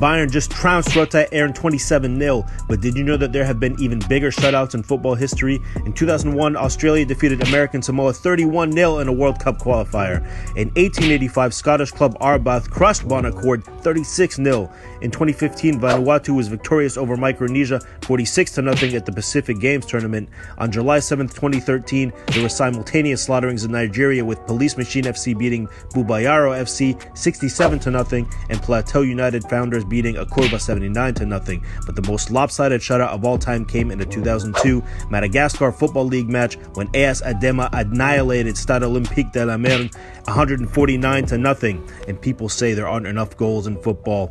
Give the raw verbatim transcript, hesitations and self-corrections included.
Bayern just trounced Rottach Egern twenty-seven nil, but did you know that there have been even bigger shutouts in football history? In two thousand one, Australia defeated American Samoa thirty-one nil in a World Cup qualifier. In eighteen eighty-five, Scottish club Arbroath crushed Bon Accord thirty-six nil. In twenty fifteen, Vanuatu was victorious over Micronesia forty-six to nothing at the Pacific Games Tournament. On July seventh, twenty thirteen, there were simultaneous slaughterings in Nigeria, with Police Machine F C beating Bubayaro F C sixty-seven to nothing and Plateau United founders beating Akurba seventy-nine to nothing. But the most lopsided shutout of all time came in the two thousand two Madagascar Football League match, when A S Adema annihilated Stade Olympique de l'Emyrne one hundred forty-nine to nothing. And people say there aren't enough goals in football.